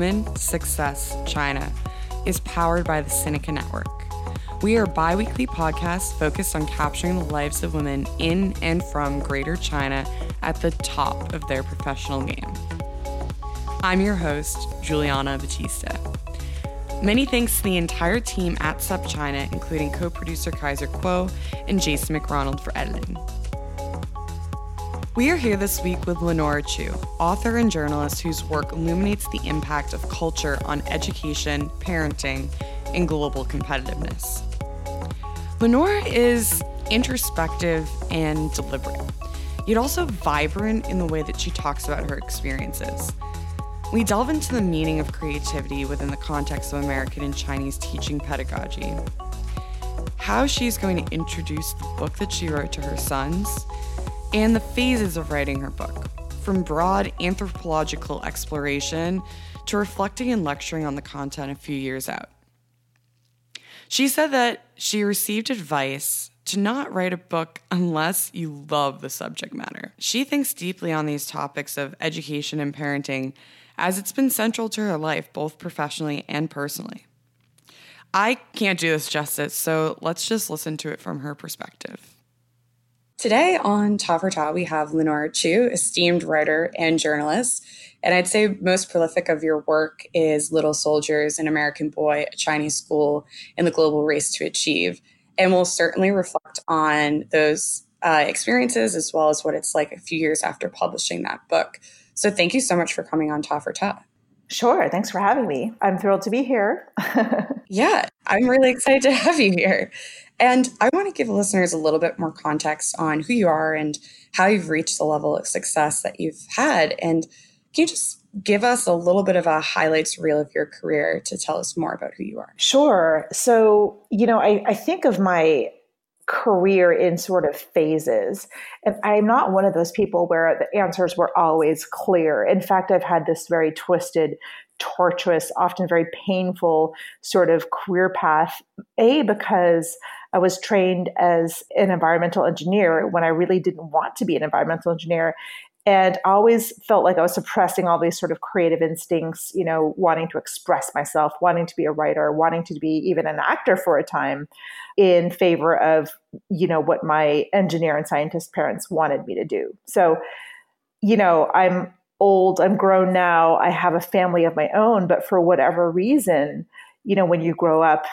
Women Success China is powered by the Sinica Network. We are a bi-weekly podcast focused on capturing the lives of women in and from Greater China at the top of their professional game. I'm your host, Juliana Batista. Many thanks to the entire team at SupChina, including co-producer Kaiser Kuo and Jason McRonald for editing. We are here this week with Lenora Chu, author and journalist whose work illuminates the impact of culture on education, parenting, and global competitiveness. Lenora is introspective and deliberate, yet also vibrant in the way that she talks about her experiences. We delve into the meaning of creativity within the context of American and Chinese teaching pedagogy, how she's going to introduce the book that she wrote to her sons, and the phases of writing her book, from broad anthropological exploration to reflecting and lecturing on the content a few years out. She said that she received advice to not write a book unless you love the subject matter. She thinks deeply on these topics of education and parenting, as it's been central to her life, both professionally and personally. I can't do this justice, so let's just listen to it from her perspective. Today on Ta for Ta, we have Lenora Chu, esteemed writer and journalist. And I'd say most prolific of your work is Little Soldiers, An American Boy, A Chinese School, and the Global Race to Achieve. And we'll certainly reflect on those experiences as well as what it's like a few years after publishing that book. So thank you so much for coming on Ta for Ta. Sure. Thanks for having me. I'm thrilled to be here. Yeah, I'm really excited to have you here. And I want to give listeners a little bit more context on who you are and how you've reached the level of success that you've had. And can you just give us a little bit of a highlights reel of your career to tell us more about who you are? Sure. So, I think of my career in sort of phases. And I'm not one of those people where the answers were always clear. In fact, I've had this very twisted, tortuous, often very painful sort of career path, because I was trained as an environmental engineer when I really didn't want to be an environmental engineer. And I always felt like I was suppressing all these sort of creative instincts, wanting to express myself, wanting to be a writer, wanting to be even an actor for a time in favor of, what my engineer and scientist parents wanted me to do. So, I'm old, I'm grown now, I have a family of my own, but for whatever reason, when you grow up,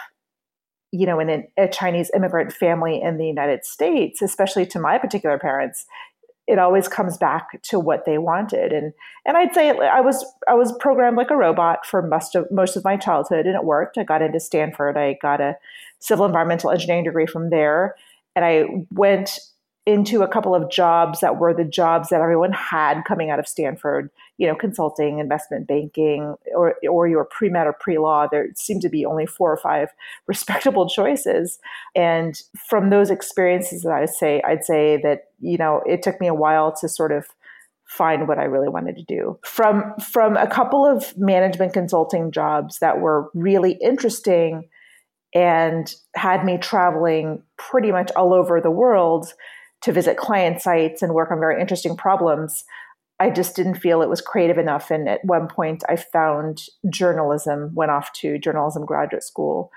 in a Chinese immigrant family in the United States, especially to my particular parents, it always comes back to what they wanted. And I'd say I was programmed like a robot for most of my childhood, and it worked. I got into Stanford. I got a civil environmental engineering degree from there. And I went into a couple of jobs that were the jobs that everyone had coming out of Stanford, consulting, investment banking, or your pre-med or pre-law. There seemed to be only 4 or 5 respectable choices. And from those experiences, I'd say that, it took me a while to sort of find what I really wanted to do. From a couple of management consulting jobs that were really interesting and had me traveling pretty much all over the world to visit client sites and work on very interesting problems, I just didn't feel it was creative enough. And at one point I found journalism, went off to journalism graduate school.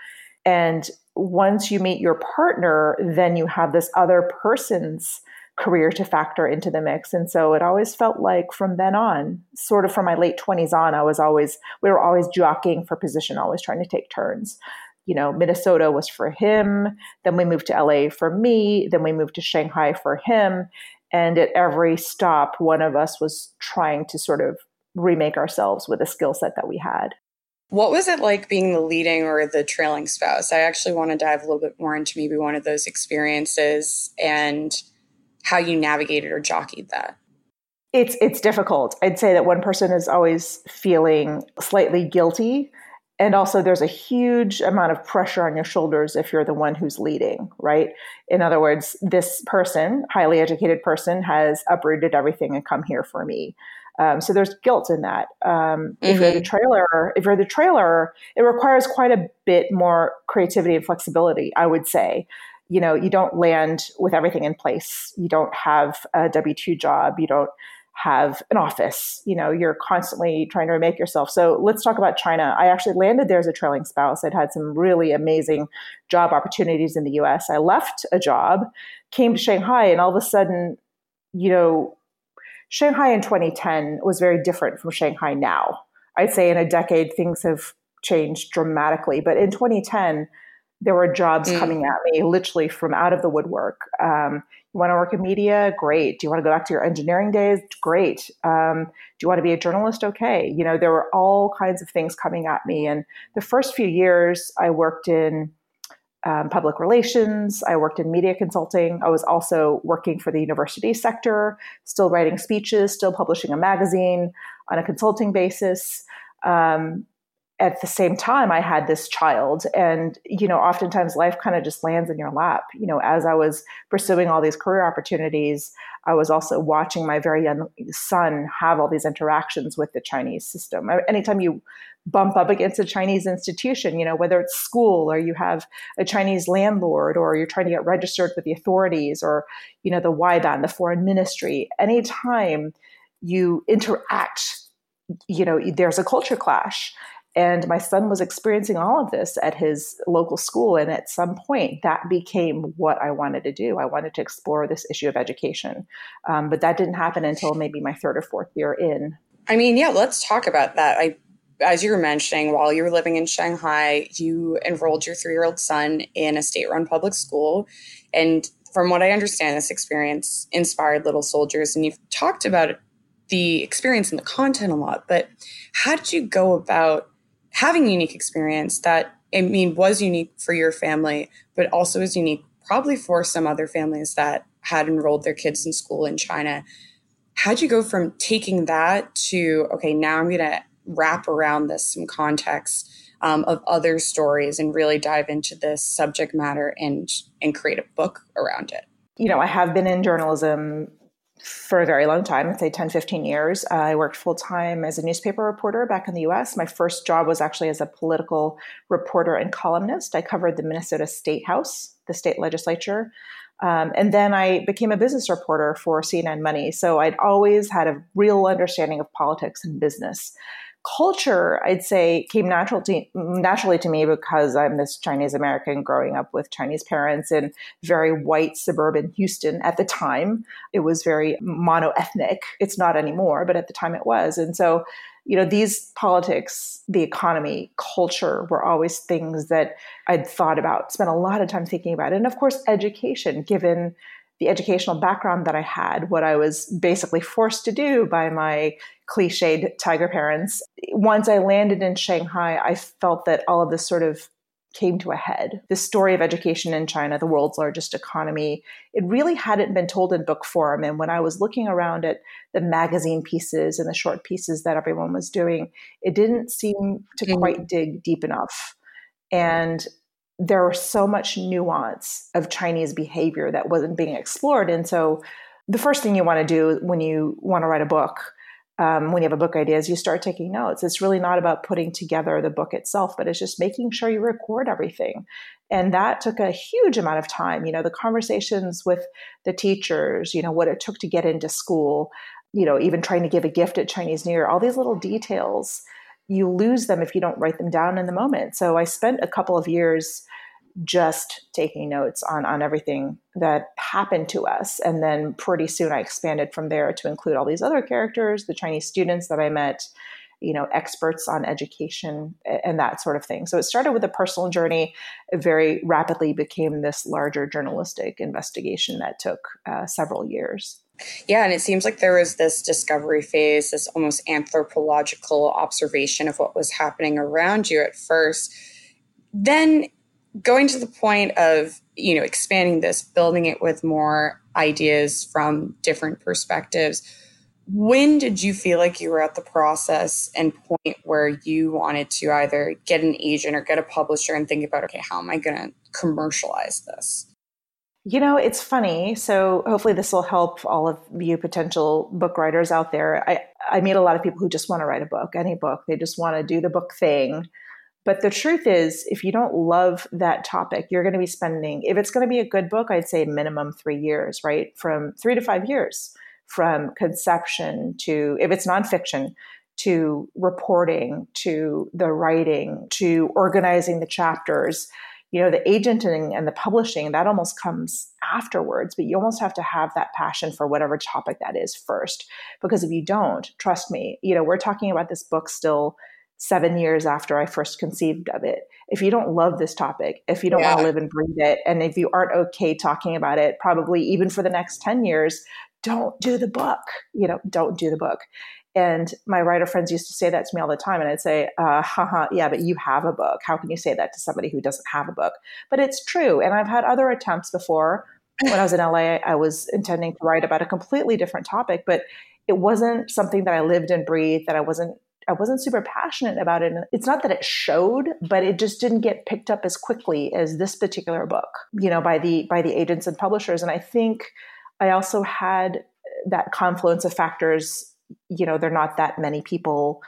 And once you meet your partner, then you have this other person's career to factor into the mix. And so it always felt like from then on, sort of from my late 20s on, we were always jockeying for position, always trying to take turns. Minnesota was for him. Then we moved to LA for me. Then we moved to Shanghai for him. And at every stop, one of us was trying to sort of remake ourselves with a skill set that we had. What was it like being the leading or the trailing spouse? I actually want to dive a little bit more into maybe one of those experiences and how you navigated or jockeyed that. It's difficult. I'd say that one person is always feeling slightly guilty. And also there's a huge amount of pressure on your shoulders if you're the one who's leading, right? In other words, this person, highly educated person, has uprooted everything and come here for me. So there's guilt in that. If you're the trailer, it requires quite a bit more creativity and flexibility, I would say. You don't land with everything in place. You don't have a W-2 job. You don't have an office. You know, you're constantly trying to remake yourself. So let's talk about China. I actually landed there as a trailing spouse. I'd had some really amazing job opportunities in the US. I left a job, came to Shanghai, and all of a sudden, you know, Shanghai in 2010 was very different from Shanghai now. I'd say in a decade, things have changed dramatically. But in 2010, there were jobs coming at me literally from out of the woodwork. You want to work in media? Great. Do you want to go back to your engineering days? Great. Do you want to be a journalist? Okay. You know, there were all kinds of things coming at me. And the first few years I worked in public relations. I worked in media consulting. I was also working for the university sector, still writing speeches, still publishing a magazine on a consulting basis. At the same time, I had this child, and, you know, oftentimes life kind of just lands in your lap. You know, as I was pursuing all these career opportunities, I was also watching my very young son have all these interactions with the Chinese system. Anytime you bump up against a Chinese institution, you know, whether it's school or you have a Chinese landlord or you're trying to get registered with the authorities or, you know, the Waiban, the foreign ministry, anytime you interact, you know, there's a culture clash. And my son was experiencing all of this at his local school. And at some point, that became what I wanted to do. I wanted to explore this issue of education. But that didn't happen until maybe my third or fourth year in. I mean, yeah, let's talk about that. As you were mentioning, while you were living in Shanghai, you enrolled your three-year-old son in a state-run public school. And from what I understand, this experience inspired Little Soldiers. And you've talked about the experience and the content a lot. But how did you go about having a unique experience that, I mean, was unique for your family, but also is unique probably for some other families that had enrolled their kids in school in China? How'd you go from taking that to, okay, now I'm going to wrap around this some context of other stories and really dive into this subject matter and create a book around it? You know, I have been in journalism for a very long time, I'd say 10, 15 years. I worked full-time as a newspaper reporter back in the U.S. My first job was actually as a political reporter and columnist. I covered the Minnesota State House, the state legislature. And then I became a business reporter for CNN Money. So I'd always had a real understanding of politics and business. Culture, I'd say, came naturally to me because I'm this Chinese American growing up with Chinese parents in very white suburban Houston. At the time, it was very mono-ethnic. It's not anymore, but at the time it was. And so, you know, these politics, the economy, culture were always things that I'd thought about, spent a lot of time thinking about. And of course, education, given the educational background that I had, what I was basically forced to do by my cliched tiger parents. Once I landed in Shanghai, I felt that all of this sort of came to a head. The story of education in China, the world's largest economy, it really hadn't been told in book form. And when I was looking around at the magazine pieces and the short pieces that everyone was doing, it didn't seem to quite dig deep enough. And there was so much nuance of Chinese behavior that wasn't being explored. And so the first thing you want to do when you want to write a book, when you have a book idea, is you start taking notes. It's really not about putting together the book itself, but it's just making sure you record everything. And that took a huge amount of time. You know, the conversations with the teachers, you know, what it took to get into school, you know, even trying to give a gift at Chinese New Year, all these little details. You lose them if you don't write them down in the moment. So I spent a couple of years just taking notes on everything that happened to us. And then pretty soon I expanded from there to include all these other characters, the Chinese students that I met, you know, experts on education and that sort of thing. So it started with a personal journey. It very rapidly became this larger journalistic investigation that took several years. Yeah, and it seems like there was this discovery phase, this almost anthropological observation of what was happening around you at first. Then going to the point of, you know, expanding this, building it with more ideas from different perspectives. When did you feel like you were at the process and point where you wanted to either get an agent or get a publisher and think about, okay, how am I going to commercialize this? You know, it's funny. So hopefully this will help all of you potential book writers out there. I meet a lot of people who just want to write a book, any book. They just want to do the book thing. But the truth is, if you don't love that topic, you're going to be spending, if it's going to be a good book, I'd say minimum 3 years, right? From 3 to 5 years from conception to, if it's nonfiction, to reporting, to the writing, to organizing the chapters. You know, the agenting and the publishing, that almost comes afterwards, but you almost have to have that passion for whatever topic that is first. Because if you don't, trust me, you know, we're talking about this book still 7 years after I first conceived of it. If you don't love this topic, if you don't want to live and breathe it, and if you aren't okay talking about it, probably even for the next 10 years, don't do the book, you know, don't do the book. And my writer friends used to say that to me all the time. And I'd say, yeah, but you have a book. How can you say that to somebody who doesn't have a book? But it's true. And I've had other attempts before. When I was in LA, I was intending to write about a completely different topic, but it wasn't something that I lived and breathed, that I wasn't super passionate about it. It's not that it showed, but it just didn't get picked up as quickly as this particular book, you know, by the agents and publishers. And I think I also had that confluence of factors. You know, there are not that many people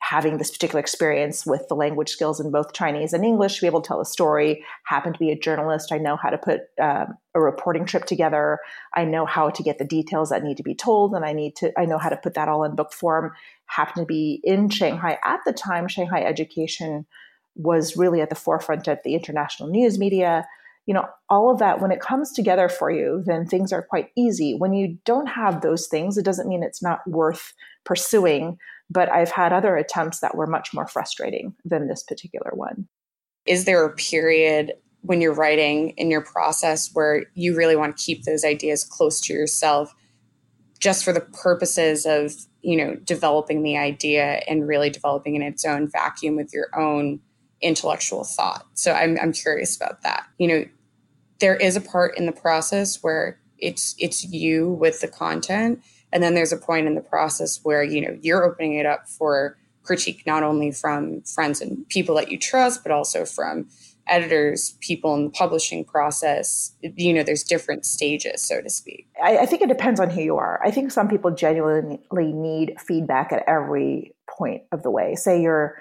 having this particular experience with the language skills in both Chinese and English to be able to tell a story. Happen to be a journalist. I know how to put a reporting trip together. I know how to get the details that need to be told. And I know how to put that all in book form. Happen to be in Shanghai at the time. Shanghai education was really at the forefront of the international news media. You know, all of that, when it comes together for you, then things are quite easy. When you don't have those things, it doesn't mean it's not worth pursuing. But I've had other attempts that were much more frustrating than this particular one. Is there a period when you're writing in your process where you really want to keep those ideas close to yourself just for the purposes of, you know, developing the idea and really developing in its own vacuum with your own intellectual thought? So I'm curious about that. You know, there is a part in the process where it's you with the content. And then there's a point in the process where, you know, you're opening it up for critique, not only from friends and people that you trust, but also from editors, people in the publishing process. You know, there's different stages, so to speak. I think it depends on who you are. I think some people genuinely need feedback at every point of the way. Say you're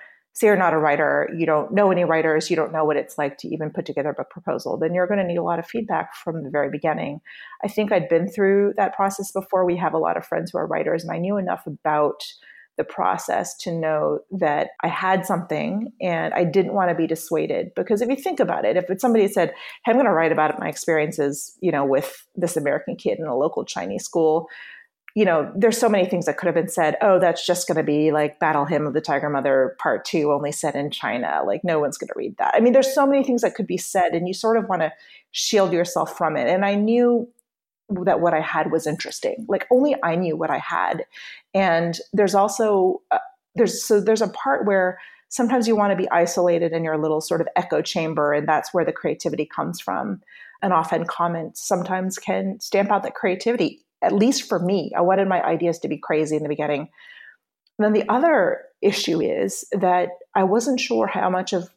not a writer, you don't know any writers, you don't know what it's like to even put together a book proposal, then you're going to need a lot of feedback from the very beginning. I think I'd been through that process before. We have a lot of friends who are writers, and I knew enough about the process to know that I had something and I didn't want to be dissuaded. Because if you think about it, if it's somebody said, hey, I'm going to write about my experiences, you know, with this American kid in a local Chinese school, you know, there's so many things that could have been said. Oh, that's just going to be like Battle Hymn of the Tiger Mother Part 2, only said in China. Like, no one's going to read that. I mean, there's so many things that could be said, and you sort of want to shield yourself from it. And I knew that what I had was interesting. Like, only I knew what I had. And there's also, there's a part where sometimes you want to be isolated in your little sort of echo chamber, and that's where the creativity comes from. And often comments sometimes can stamp out that creativity. At least for me, I wanted my ideas to be crazy in the beginning. And then the other issue is that I wasn't sure how much of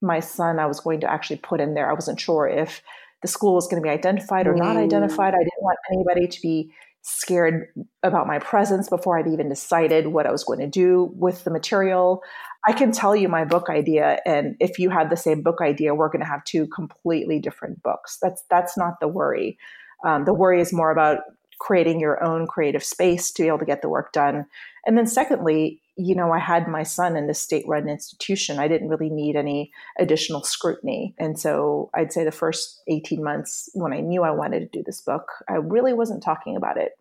my son I was going to actually put in there. I wasn't sure if the school was going to be identified or not identified. I didn't want anybody to be scared about my presence before I'd even decided what I was going to do with the material. I can tell you my book idea, and if you had the same book idea, we're going to have two completely different books. That's not the worry. The worry is more about creating your own creative space to be able to get the work done. And then secondly, you know, I had my son in this state-run institution. I didn't really need any additional scrutiny. And so I'd say the first 18 months when I knew I wanted to do this book, I really wasn't talking about it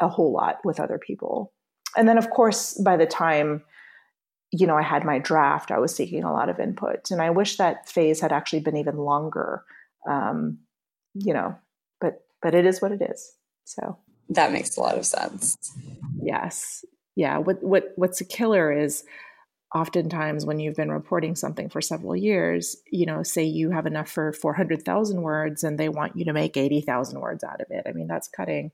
a whole lot with other people. And then, of course, by the time, you know, I had my draft, I was seeking a lot of input. And I wish that phase had actually been even longer, you know, but it is what it is. So that makes a lot of sense. Yes. Yeah. What's a killer is oftentimes when you've been reporting something for several years, you know, say you have enough for 400,000 words and they want you to make 80,000 words out of it. I mean, that's cutting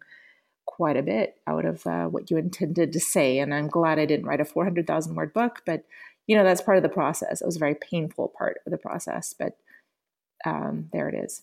quite a bit out of what you intended to say. And I'm glad I didn't write a 400,000 word book, but you know, that's part of the process. It was a very painful part of the process, but there it is.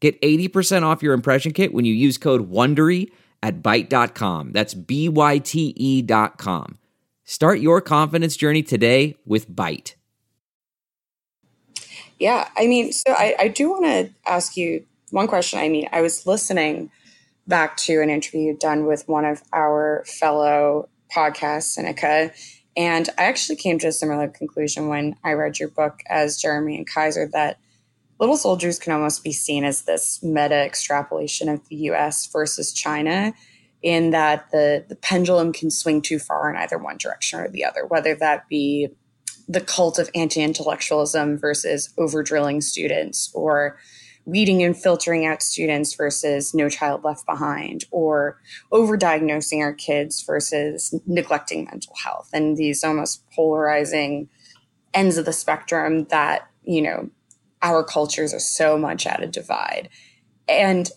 Get 80% off your impression kit when you use code WONDERY at Byte.com. That's BYTE.com. Start your confidence journey today with Byte. Yeah, I mean, so I do want to ask you one question. I mean, I was listening back to an interview done with one of our fellow podcasts, Sinica, and I actually came to a similar conclusion when I read your book as Jeremy and Kaiser, that Little Soldiers can almost be seen as this meta extrapolation of the U.S. versus China, in that the pendulum can swing too far in either one direction or the other, whether that be the cult of anti-intellectualism versus over-drilling students, or weeding and filtering out students versus no child left behind, or over-diagnosing our kids versus neglecting mental health, and these almost polarizing ends of the spectrum that, you know, our cultures are so much at a divide. And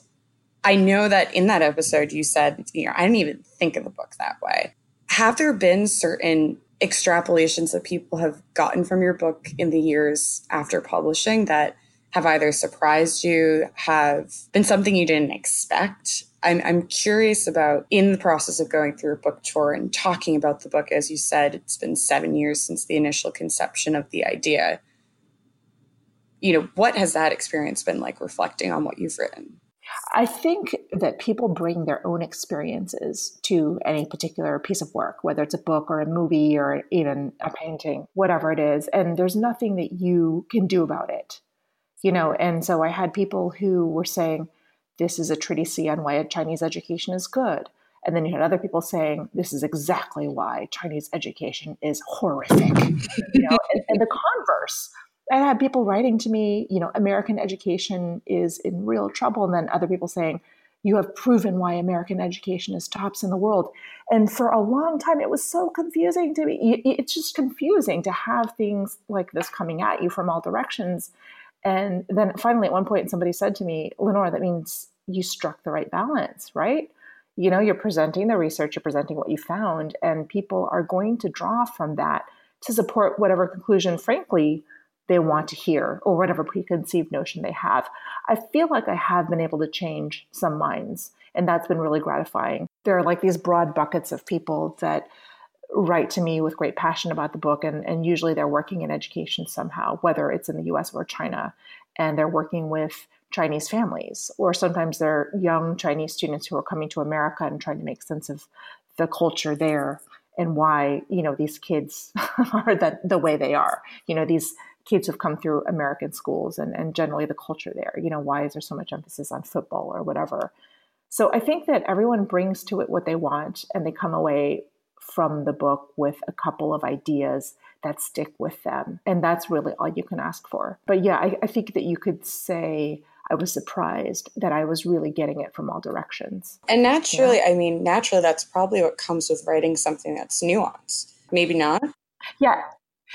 I know that in that episode, you said, you know, I didn't even think of the book that way. Have there been certain extrapolations that people have gotten from your book in the years after publishing that have either surprised you, have been something you didn't expect? I'm curious about, in the process of going through a book tour and talking about the book, as you said, it's been 7 years since the initial conception of the idea. You know, what has that experience been like reflecting on what you've written? I think that people bring their own experiences to any particular piece of work, whether it's a book or a movie or even a painting, whatever it is. And there's nothing that you can do about it, you know? And so I had people who were saying, this is a treatise on why Chinese education is good. And then you had other people saying, this is exactly why Chinese education is horrific, you know, and the converse. I had people writing to me, you know, American education is in real trouble. And then other people saying, you have proven why American education is tops in the world. And for a long time, it was so confusing to me. It's just confusing to have things like this coming at you from all directions. And then finally, at one point, somebody said to me, Lenora, that means you struck the right balance, right? You know, you're presenting the research, you're presenting what you found, and people are going to draw from that to support whatever conclusion, frankly, they want to hear, or whatever preconceived notion they have. I feel like I have been able to change some minds, and that's been really gratifying. There are like these broad buckets of people that write to me with great passion about the book, and usually they're working in education somehow, whether it's in the US or China, and they're working with Chinese families, or sometimes they're young Chinese students who are coming to America and trying to make sense of the culture there and why, you know, these kids are the way they are. You know, these kids who've come through American schools and generally the culture there, you know, why is there so much emphasis on football or whatever? So I think that everyone brings to it what they want, and they come away from the book with a couple of ideas that stick with them. And that's really all you can ask for. But yeah, I think that you could say I was surprised that I was really getting it from all directions. And naturally, yeah. I mean, naturally, that's probably what comes with writing something that's nuanced. Maybe not. Yeah.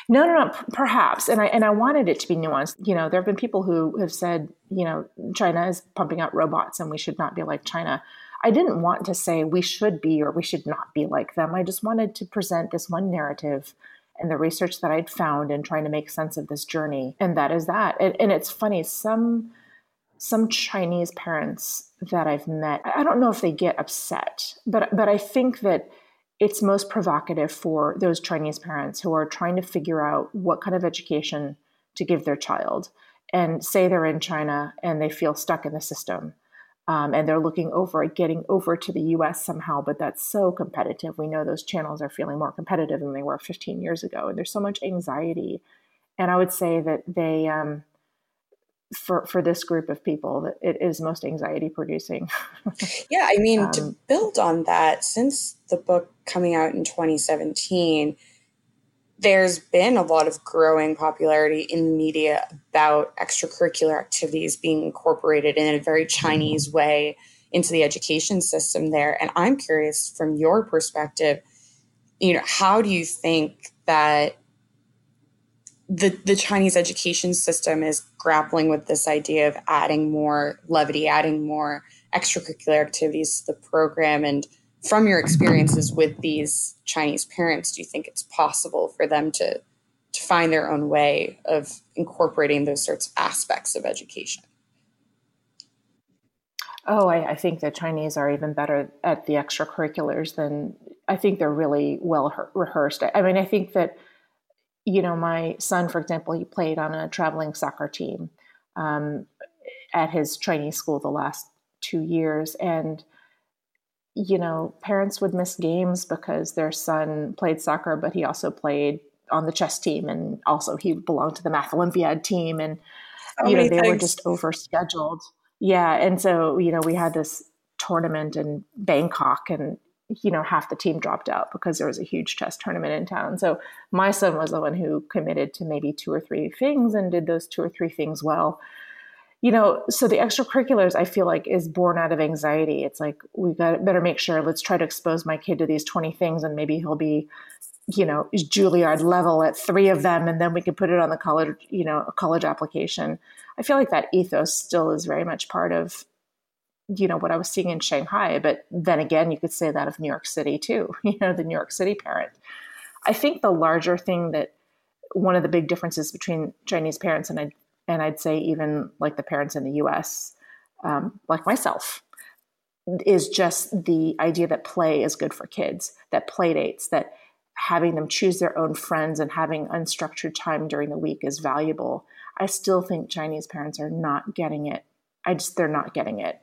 No, perhaps. And I wanted it to be nuanced. You know, there have been people who have said, you know, China is pumping out robots and we should not be like China. I didn't want to say we should be or we should not be like them. I just wanted to present this one narrative and the research that I'd found in trying to make sense of this journey. And that is that. And it's funny, some Chinese parents that I've met, I don't know if they get upset, but I think that it's most provocative for those Chinese parents who are trying to figure out what kind of education to give their child, and say they're in China and they feel stuck in the system. And they're looking over at getting over to the US somehow, but that's so competitive. We know those channels are feeling more competitive than they were 15 years ago. And there's so much anxiety. And I would say that they, for this group of people, it is most anxiety producing. Yeah. I mean, to build on that, since the book coming out in 2017, there's been a lot of growing popularity in the media about extracurricular activities being incorporated in a very Chinese way into the education system there. And I'm curious, from your perspective, you know, how do you think that the Chinese education system is grappling with this idea of adding more levity, adding more extracurricular activities to the program? And from your experiences with these Chinese parents, do you think it's possible for them to find their own way of incorporating those sorts of aspects of education? Oh, I think the Chinese are even better at the extracurriculars than, I think they're really well rehearsed. I mean, I think that, you know, my son, for example, he played on a traveling soccer team at his Chinese school the last 2 years. And, you know, parents would miss games because their son played soccer, but he also played on the chess team. And also he belonged to the math Olympiad team. And, you know, they were just overscheduled. Yeah. And so, you know, we had this tournament in Bangkok and, you know, half the team dropped out because there was a huge chess tournament in town. So my son was the one who committed to maybe 2 or 3 things and did those 2 or 3 things well. You know, so the extracurriculars, I feel like, is born out of anxiety. It's like, we got better make sure, let's try to expose my kid to these 20 things and maybe he'll be, you know, Juilliard level at 3 of them. And then we can put it on the college, you know, a college application. I feel like that ethos still is very much part of, you know, what I was seeing in Shanghai. But then again, you could say that of New York City too, you know, the New York City parent. I think the larger thing that one of the big differences between Chinese parents and I'd say even like the parents in the US, like myself, is just the idea that play is good for kids, that play dates, that having them choose their own friends and having unstructured time during the week is valuable. I still think Chinese parents are not getting it. They're not getting it.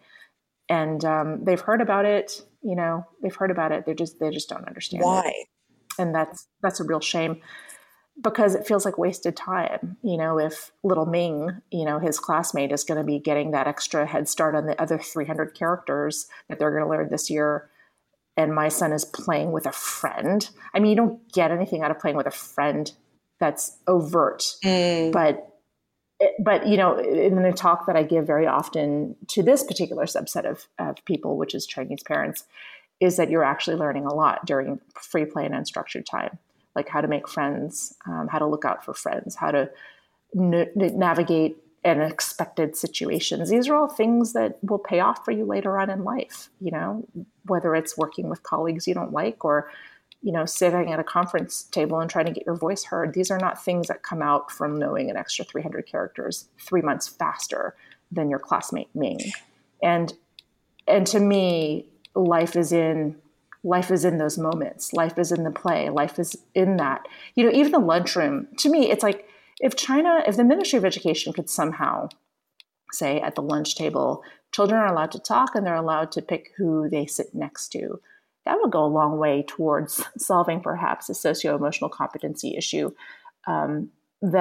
And they've heard about it, you know, They just don't understand why. It. And that's a real shame because it feels like wasted time. You know, if little Ming, you know, his classmate is going to be getting that extra head start on the other 300 characters that they're going to learn this year. And my son is playing with a friend. I mean, you don't get anything out of playing with a friend that's overt, But, you know, in a talk that I give very often to this particular subset of people, which is Chinese parents, is that you're actually learning a lot during free play and unstructured time, like how to make friends, how to look out for friends, how to navigate unexpected situations. These are all things that will pay off for you later on in life, you know, whether it's working with colleagues you don't like or, you know, sitting at a conference table and trying to get your voice heard. These are not things that come out from knowing an extra 300 characters 3 months faster than your classmate Ming. And to me, life is in those moments. Life is in the play. Life is in that. You know, even the lunchroom, to me, it's like if the Ministry of Education could somehow say at the lunch table, children are allowed to talk and they're allowed to pick who they sit next to. That would go a long way towards solving perhaps a socio-emotional competency issue that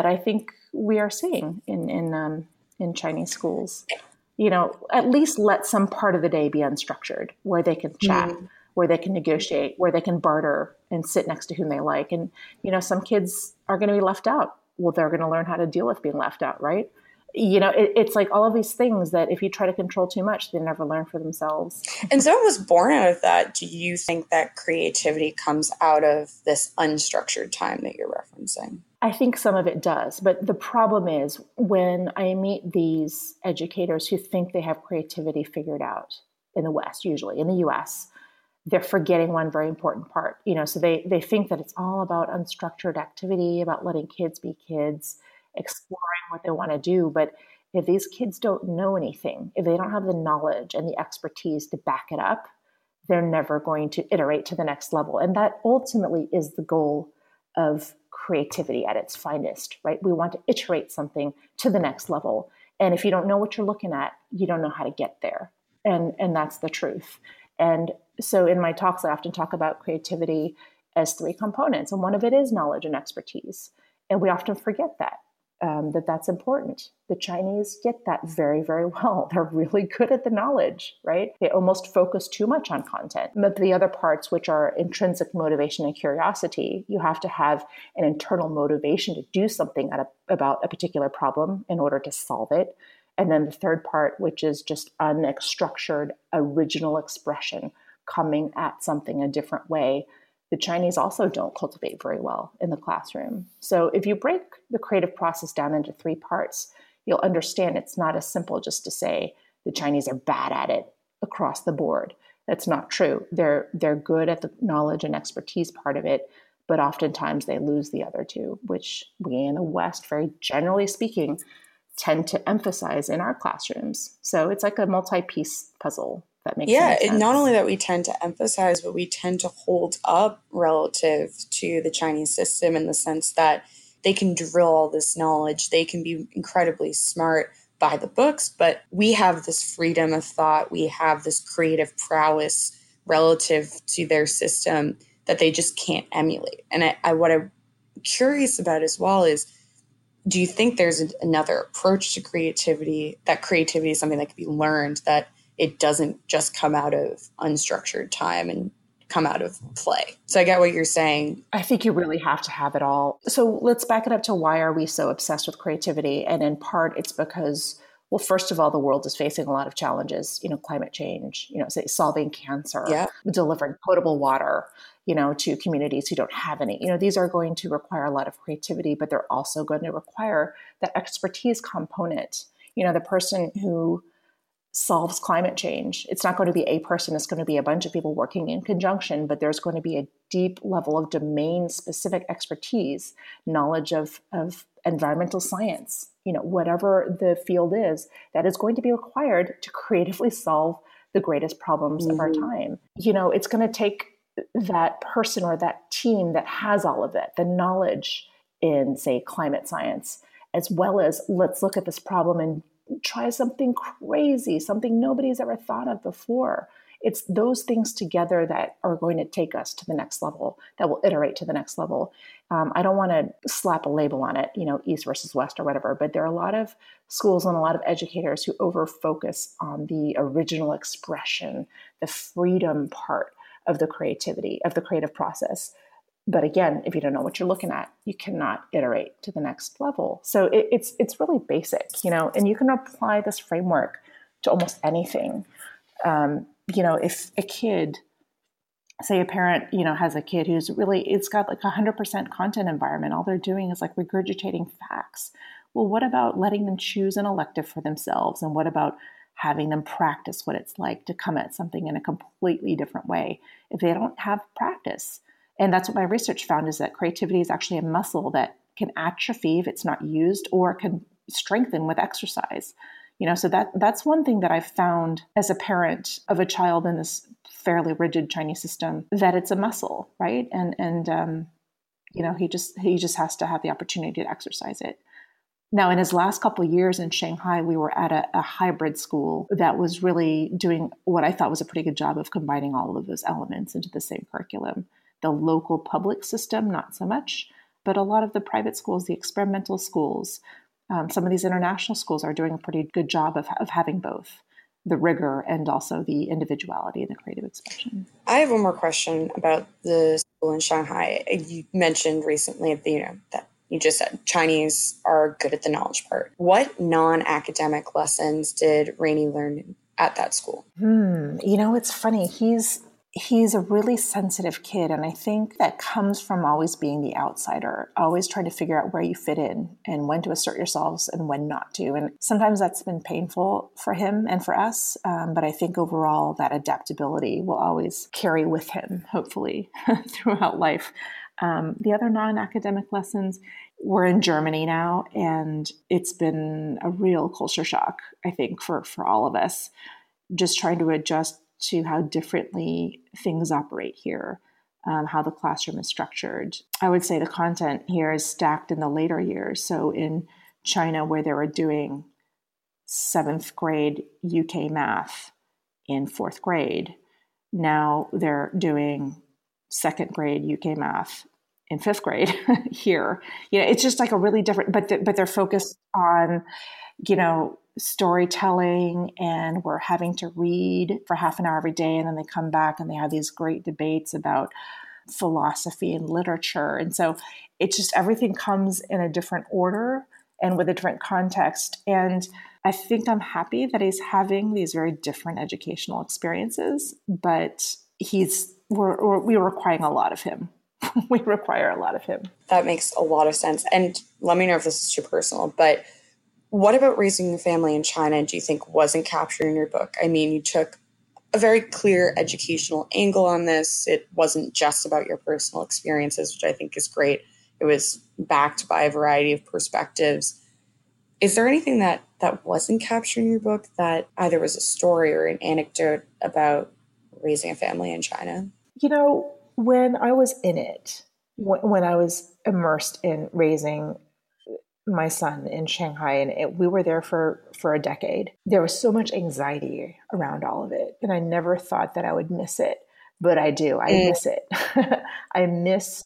I think we are seeing in Chinese schools. You know, at least let some part of the day be unstructured, where they can chat, where they can negotiate, where they can barter and sit next to whom they like. And, you know, some kids are going to be left out. Well, they're going to learn how to deal with being left out, right? You know, it's like all of these things that if you try to control too much, they never learn for themselves. And so it was born out of that. Do you think that creativity comes out of this unstructured time that you're referencing? I think some of it does. But the problem is when I meet these educators who think they have creativity figured out in the West, usually in the U.S., they're forgetting one very important part. You know, so they think that it's all about unstructured activity, about letting kids be kids, exploring what they want to do. But if these kids don't know anything, if they don't have the knowledge and the expertise to back it up, they're never going to iterate to the next level. And that ultimately is the goal of creativity at its finest, right? We want to iterate something to the next level. And if you don't know what you're looking at, you don't know how to get there. And that's the truth. And so in my talks, I often talk about creativity as 3 components. And one of it is knowledge and expertise. And we often forget that. That's important. The Chinese get that very, very well. They're really good at the knowledge, right? They almost focus too much on content. But the other parts, which are intrinsic motivation and curiosity, you have to have an internal motivation to do something about a particular problem in order to solve it. And then the third part, which is just unstructured, original expression, coming at something a different way. The Chinese also don't cultivate very well in the classroom. So if you break the creative process down into 3 parts, you'll understand it's not as simple just to say the Chinese are bad at it across the board. That's not true. They're good at the knowledge and expertise part of it, but oftentimes they lose the other two, which we in the West, very generally speaking, tend to emphasize in our classrooms. So it's like a multi-piece puzzle that makes sense. Yeah, not only that we tend to emphasize, but we tend to hold up relative to the Chinese system in the sense that they can drill all this knowledge. They can be incredibly smart by the books, but we have this freedom of thought. We have this creative prowess relative to their system that they just can't emulate. And what I'm curious about as well is, do you think there's another approach to creativity, that creativity is something that can be learned, that it doesn't just come out of unstructured time and come out of play? So I get what you're saying. I think you really have to have it all. So let's back it up to why are we so obsessed with creativity? And in part, it's because, well, first of all, the world is facing a lot of challenges, climate change, say solving cancer, delivering potable water, to communities who don't have any. These are going to require a lot of creativity, but they're also going to require that expertise component. The person who solves climate change, it's not going to be a person, it's going to be a bunch of people working in conjunction, but there's going to be a deep level of domain-specific expertise, knowledge of environmental science, whatever the field is, that is going to be required to creatively solve the greatest problems of our time. It's going to take that person or that team that has all of it, the knowledge in, say, climate science, as well as let's look at this problem and try something crazy, something nobody's ever thought of before. It's those things together that are going to take us to the next level, that will iterate to the next level. I don't want to slap a label on it, East versus West or whatever, but there are a lot of schools and a lot of educators who over-focus on the original expression, the freedom part of the creativity, of the creative process. But again, if you don't know what you're looking at, you cannot iterate to the next level. So it's really basic, and you can apply this framework to almost anything. If a kid, say a parent, has a kid who's really, it's got like 100% content environment. All they're doing is like regurgitating facts. Well, what about letting them choose an elective for themselves? And what about having them practice what it's like to come at something in a completely different way if they don't have practice? And that's what my research found, is that creativity is actually a muscle that can atrophy if it's not used, or can strengthen with exercise. So that's one thing that I found as a parent of a child in this fairly rigid Chinese system, that it's a muscle, right? And he just has to have the opportunity to exercise it. Now, in his last couple of years in Shanghai, we were at a hybrid school that was really doing what I thought was a pretty good job of combining all of those elements into the same curriculum. The local public system, not so much, but a lot of the private schools, the experimental schools, some of these international schools are doing a pretty good job of having both the rigor and also the individuality and the creative expression. I have one more question about the school in Shanghai. You mentioned recently that you just said Chinese are good at the knowledge part. What non-academic lessons did Rainey learn at that school? It's funny. He's a really sensitive kid, and I think that comes from always being the outsider, always trying to figure out where you fit in and when to assert yourselves and when not to. And sometimes that's been painful for him and for us, but I think overall that adaptability will always carry with him, hopefully, throughout life. The other non-academic lessons, we're in Germany now, and it's been a real culture shock, I think, for all of us, just trying to adjust to how differently things operate here, how the classroom is structured. I would say the content here is stacked in the later years. So in China, where they were doing 7th grade UK math in 4th grade, now they're doing 2nd grade UK math in 5th grade here. It's just like a really different, but they're focused on, storytelling, and we're having to read for half an hour every day. And then they come back and they have these great debates about philosophy and literature. And so it's just, everything comes in a different order and with a different context. And I think I'm happy that he's having these very different educational experiences, but we're requiring a lot of him. We require a lot of him. That makes a lot of sense. And let me know if this is too personal, but what about raising a family in China do you think wasn't captured in your book? I mean, you took a very clear educational angle on this. It wasn't just about your personal experiences, which I think is great. It was backed by a variety of perspectives. Is there anything that wasn't captured in your book that either was a story or an anecdote about raising a family in China? You know, when I was in it, when I was immersed in raising my son in Shanghai, and we were there for a decade, there was so much anxiety around all of it. And I never thought that I would miss it, but I do. I miss it. I miss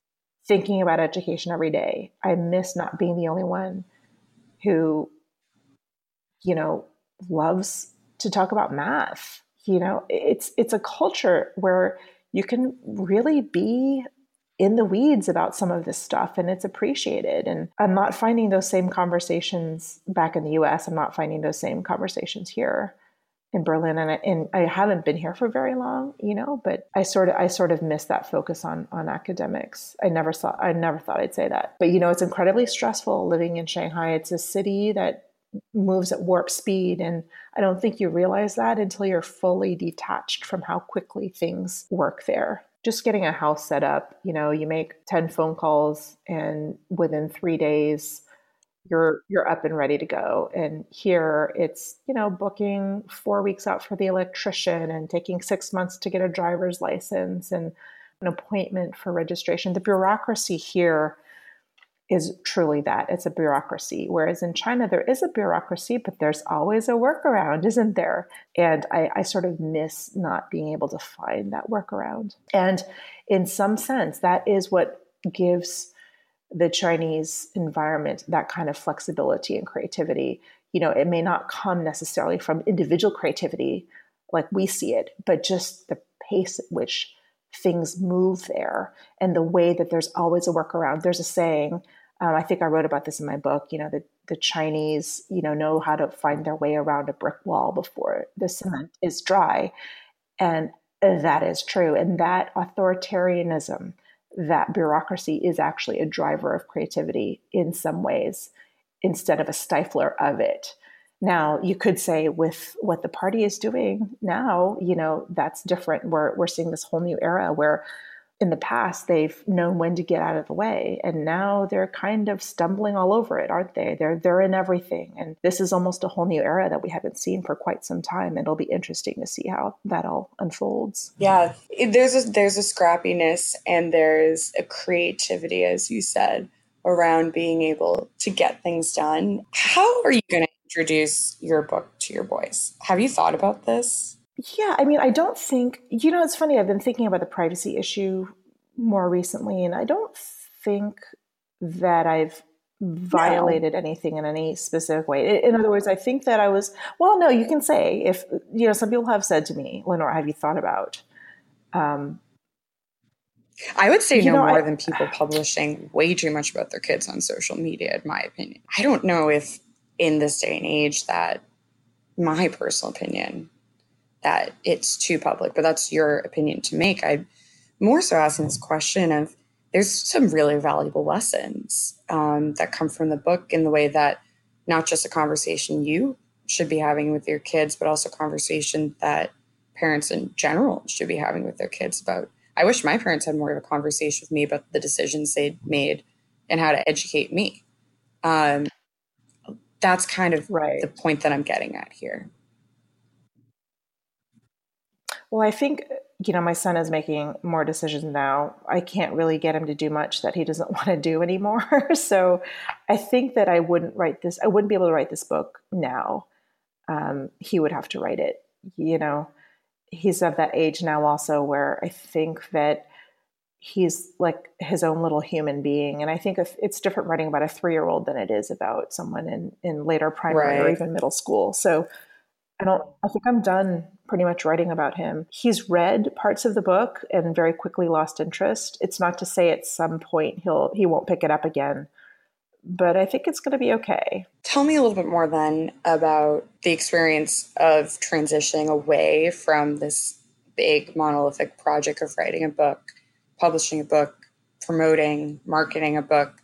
thinking about education every day. I miss not being the only one who, you know, loves to talk about math. You know, it's a culture where you can really be in the weeds about some of this stuff, and it's appreciated. And I'm not finding those same conversations back in the US. I'm not finding those same conversations here in Berlin. And I haven't been here for very long, you know, but I sort of miss that focus on academics. I never thought I'd say that, but you know, it's incredibly stressful living in Shanghai. It's a city that moves at warp speed. And I don't think you realize that until you're fully detached from how quickly things work there. Just getting a house set up, you know, you make 10 phone calls and within 3 days, you're up and ready to go. And here it's, you know, booking 4 weeks out for the electrician and taking 6 months to get a driver's license and an appointment for registration. The bureaucracy here is truly that. It's a bureaucracy. Whereas in China, there is a bureaucracy, but there's always a workaround, isn't there? And I sort of miss not being able to find that workaround. And in some sense, that is what gives the Chinese environment that kind of flexibility and creativity. You know, it may not come necessarily from individual creativity like we see it, but just the pace at which things move there and the way that there's always a workaround. There's a saying, I think I wrote about this in my book, you know, that the Chinese, you know how to find their way around a brick wall before the cement is dry. And that is true. And that authoritarianism, that bureaucracy is actually a driver of creativity in some ways, instead of a stifler of it. Now, you could say with what the party is doing now, you know, that's different. We're seeing this whole new era where in the past they've known when to get out of the way. And now they're kind of stumbling all over it, aren't they? They're in everything. And this is almost a whole new era that we haven't seen for quite some time. It'll be interesting to see how that all unfolds. Yeah, there's a scrappiness and there's a creativity, as you said, around being able to get things done. How are you going to introduce your book to your boys? Have you thought about this? Yeah, I mean, I don't think, you know, it's funny, I've been thinking about the privacy issue more recently, and I don't think that I've violated anything in any specific way. In other words, I think that I was, well, no, you can say if, you know, some people have said to me, Lenora, have you thought about, I would say than people publishing way too much about their kids on social media, in my opinion. I don't know if in this day and age that my personal opinion that it's too public, but that's your opinion to make. I'm more so asking this question of there's some really valuable lessons that come from the book in the way that not just a conversation you should be having with your kids, but also conversation that parents in general should be having with their kids about. I wish my parents had more of a conversation with me about the decisions they'd made and how to educate me. That's kind of the point that I'm getting at here. Well, I think, you know, my son is making more decisions now. I can't really get him to do much that he doesn't want to do anymore. So I think that I wouldn't be able to write this book now. He would have to write it, you know. He's of that age now also where I think that he's like his own little human being. And I think it's different writing about a 3-year-old than it is about someone in later primary or even middle school. So I think I'm done pretty much writing about him. He's read parts of the book and very quickly lost interest. It's not to say at some point he won't pick it up again, but I think it's going to be okay. Tell me a little bit more then about the experience of transitioning away from this big monolithic project of writing a book, publishing a book, promoting, marketing a book,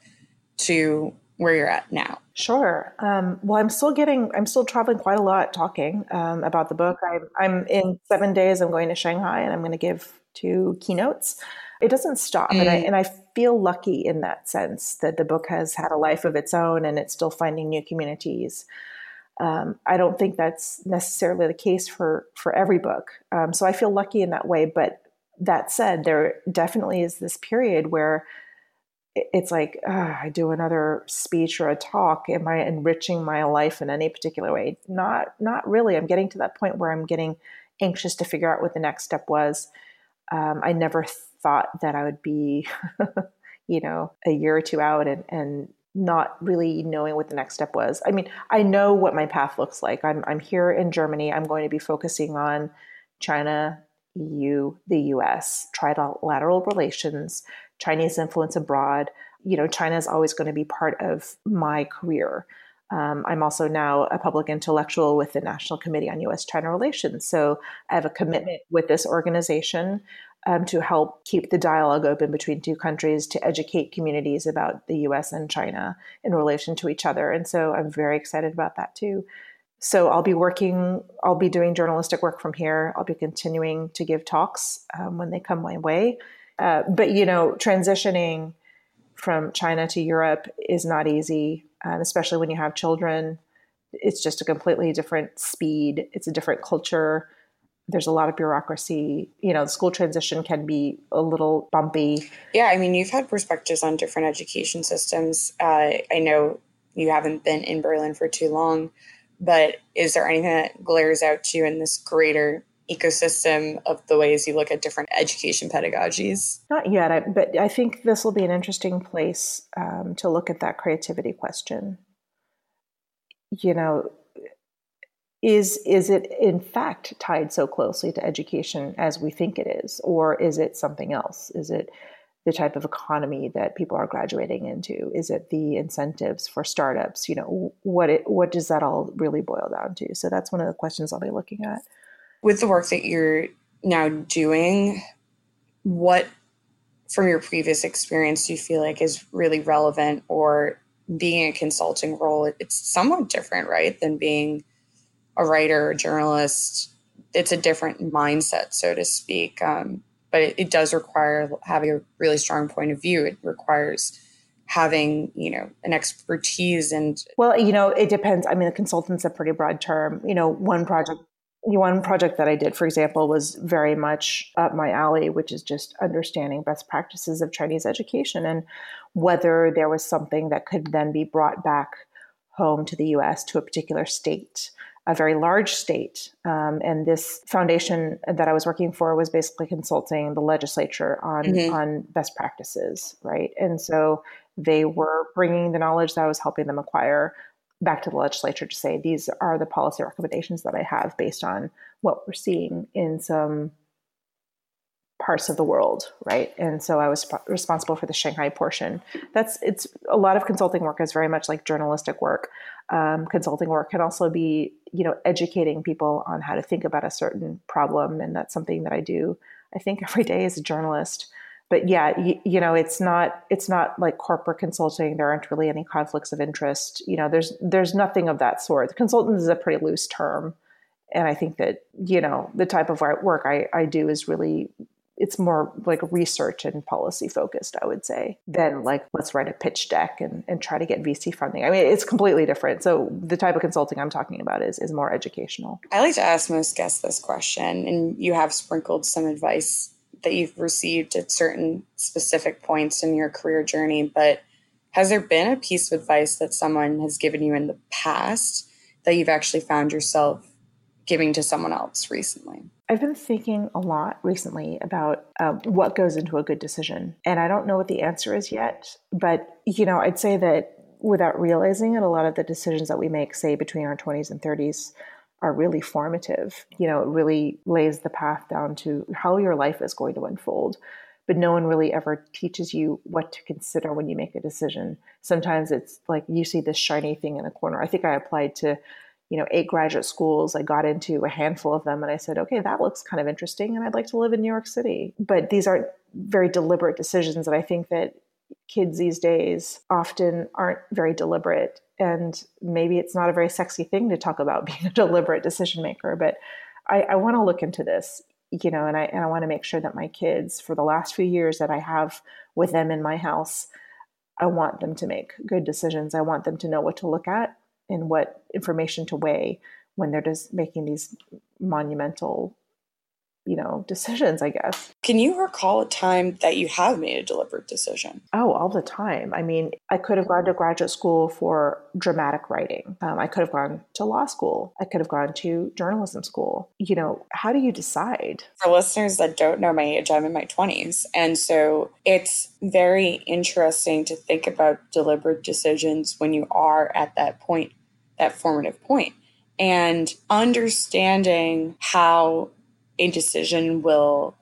to where you're at now? Sure. Well, I'm still traveling quite a lot talking about the book. I'm in 7 days, I'm going to Shanghai and I'm going to give 2 keynotes. It doesn't stop. Mm. And I feel lucky in that sense that the book has had a life of its own and it's still finding new communities. I don't think that's necessarily the case for every book. So I feel lucky in that way. But that said, there definitely is this period where it's like, I do another speech or a talk. Am I enriching my life in any particular way? Not really. I'm getting to that point where I'm getting anxious to figure out what the next step was. I never thought that I would be, a year or two out and not really knowing what the next step was. I mean, I know what my path looks like. I'm here in Germany. I'm going to be focusing on China, EU, the US, trilateral relations, Chinese influence abroad. China is always going to be part of my career. I'm also now a public intellectual with the National Committee on US-China Relations. So I have a commitment with this organization to help keep the dialogue open between two countries, to educate communities about the US and China in relation to each other. And so I'm very excited about that too. So I'll be doing journalistic work from here. I'll be continuing to give talks when they come my way. But, transitioning from China to Europe is not easy, especially when you have children. It's just a completely different speed. It's a different culture. There's a lot of bureaucracy. The school transition can be a little bumpy. Yeah, you've had perspectives on different education systems. I know you haven't been in Berlin for too long, but is there anything that glares out to you in this greater ecosystem of the ways you look at different education pedagogies? Not yet, but I think this will be an interesting place to look at that creativity question. Is it in fact tied so closely to education as we think it is, or is it something else? Is it the type of economy that people are graduating into? Is it the incentives for startups? What does that all really boil down to? So that's one of the questions I'll be looking at. With the work that you're now doing, what from your previous experience do you feel like is really relevant? Or being in a consulting role, it's somewhat different, right, than being a writer or journalist. It's a different mindset, so to speak. But it does require having a really strong point of view. It requires having, an expertise and... Well, it depends. The consultant's a pretty broad term. One project that I did, for example, was very much up my alley, which is just understanding best practices of Chinese education and whether there was something that could then be brought back home to the U.S. to a particular state, a very large state. And this foundation that I was working for was basically consulting the legislature on best practices, right? And so they were bringing the knowledge that I was helping them acquire back to the legislature to say, these are the policy recommendations that I have based on what we're seeing in some parts of the world, right? And so I was responsible for the Shanghai portion. It's a lot of consulting work is very much like journalistic work. Consulting work can also be, educating people on how to think about a certain problem. And that's something that I do, I think, every day as a journalist. But yeah, it's not like corporate consulting. There aren't really any conflicts of interest. There's nothing of that sort. The consultant is a pretty loose term. And I think that, the type of work I do is really, it's more like research and policy focused, I would say, than like, let's write a pitch deck and try to get VC funding. It's completely different. So the type of consulting I'm talking about is more educational. I like to ask most guests this question, and you have sprinkled some advice that you've received at certain specific points in your career journey, but has there been a piece of advice that someone has given you in the past that you've actually found yourself giving to someone else recently? I've been thinking a lot recently about what goes into a good decision. And I don't know what the answer is yet, but, I'd say that without realizing it, a lot of the decisions that we make, say between our 20s and 30s, are really formative. It really lays the path down to how your life is going to unfold. But no one really ever teaches you what to consider when you make a decision. Sometimes it's like you see this shiny thing in the corner. I think I applied to, 8 graduate schools. I got into a handful of them and I said, okay, that looks kind of interesting and I'd like to live in New York City. But these aren't very deliberate decisions. And I think that kids these days often aren't very deliberate. And maybe it's not a very sexy thing to talk about being a deliberate decision maker, but I want to look into this, you know, and I want to make sure that my kids, for the last few years that I have with them in my house, I want them to make good decisions. I want them to know what to look at and what information to weigh when they're just making these monumental, you know, decisions, I guess. Can you recall a time that you have made a deliberate decision? Oh, all the time. I mean, I could have gone to graduate school for dramatic writing. I could have gone to law school. I could have gone to journalism school. You know, how do you decide? For listeners that don't know my age, I'm in my 20s. And so it's very interesting to think about deliberate decisions when you are at that point, that formative point, and understanding how a decision will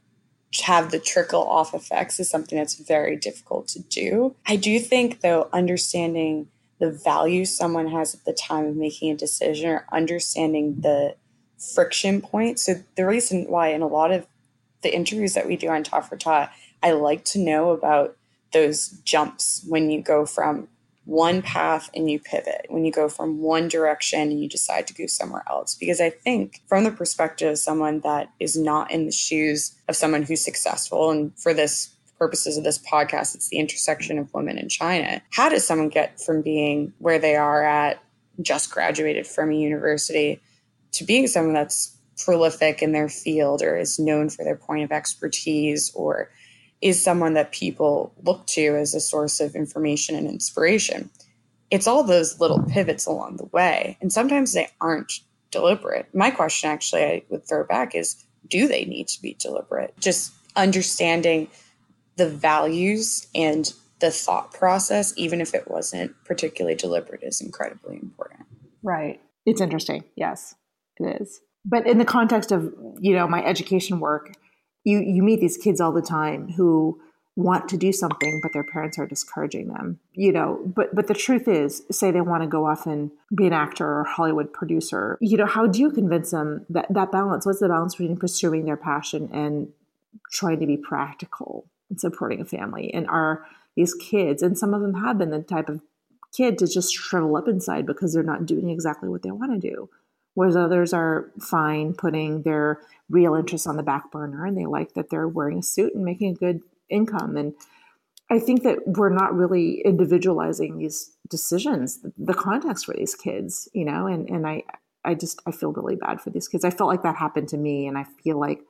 have the trickle-off effects is something that's very difficult to do. I do think, though, understanding the value someone has at the time of making a decision or understanding the friction point. So the reason why in a lot of the interviews that we do on Ta for Ta, I like to know about those jumps when you go from one path and you pivot, when you go from one direction and you decide to go somewhere else. Because I think from the perspective of someone that is not in the shoes of someone who's successful, and for this purposes of this podcast, it's the intersection of women in China. How does someone get from being where they are at, just graduated from a university, to being someone that's prolific in their field or is known for their point of expertise, or is someone that people look to as a source of information and inspiration? It's all those little pivots along the way. And sometimes they aren't deliberate. My question actually I would throw back is, do they need to be deliberate? Just understanding the values and the thought process, even if it wasn't particularly deliberate, is incredibly important. Right. It's interesting. Yes, it is. But in the context of, you know, my education work, You meet these kids all the time who want to do something, but their parents are discouraging them, you know, but the truth is, say they want to go off and be an actor or Hollywood producer, you know, how do you convince them that balance? What's the balance between pursuing their passion and trying to be practical and supporting a family? And are these kids, and some of them have been the type of kid to just shrivel up inside because they're not doing exactly what they want to do, whereas others are fine putting their real interests on the back burner, and they like that they're wearing a suit and making a good income. And I think that we're not really individualizing these decisions, the context for these kids, you know, and I feel really bad for these kids. I felt like that happened to me, and I feel like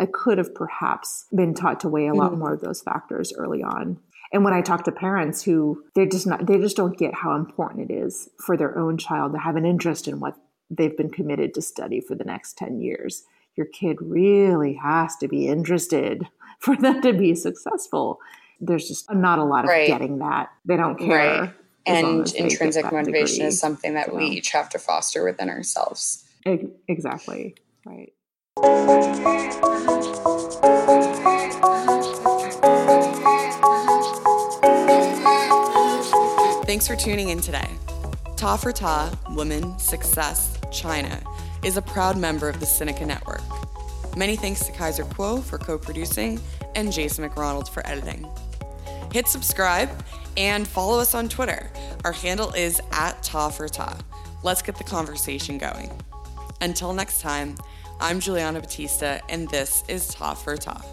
I could have perhaps been taught to weigh a lot more of those factors early on. And when I talk to parents who they just don't get how important it is for their own child to have an interest in what they've been committed to study for the next 10 years. Your kid really has to be interested for them to be successful. There's just not a lot of getting that. They don't care. Right. And intrinsic motivation is something that we each have to foster within ourselves. Exactly. Right. Thanks for tuning in today. Ta for Ta, Women, Success, China is a proud member of the Sinica Network. Many thanks to Kaiser Kuo for co-producing and Jason McRonald for editing. Hit subscribe and follow us on Twitter. Our handle is @Ta for Ta. Let's get the conversation going. Until next time, I'm Juliana Batista, and this is Ta for Ta.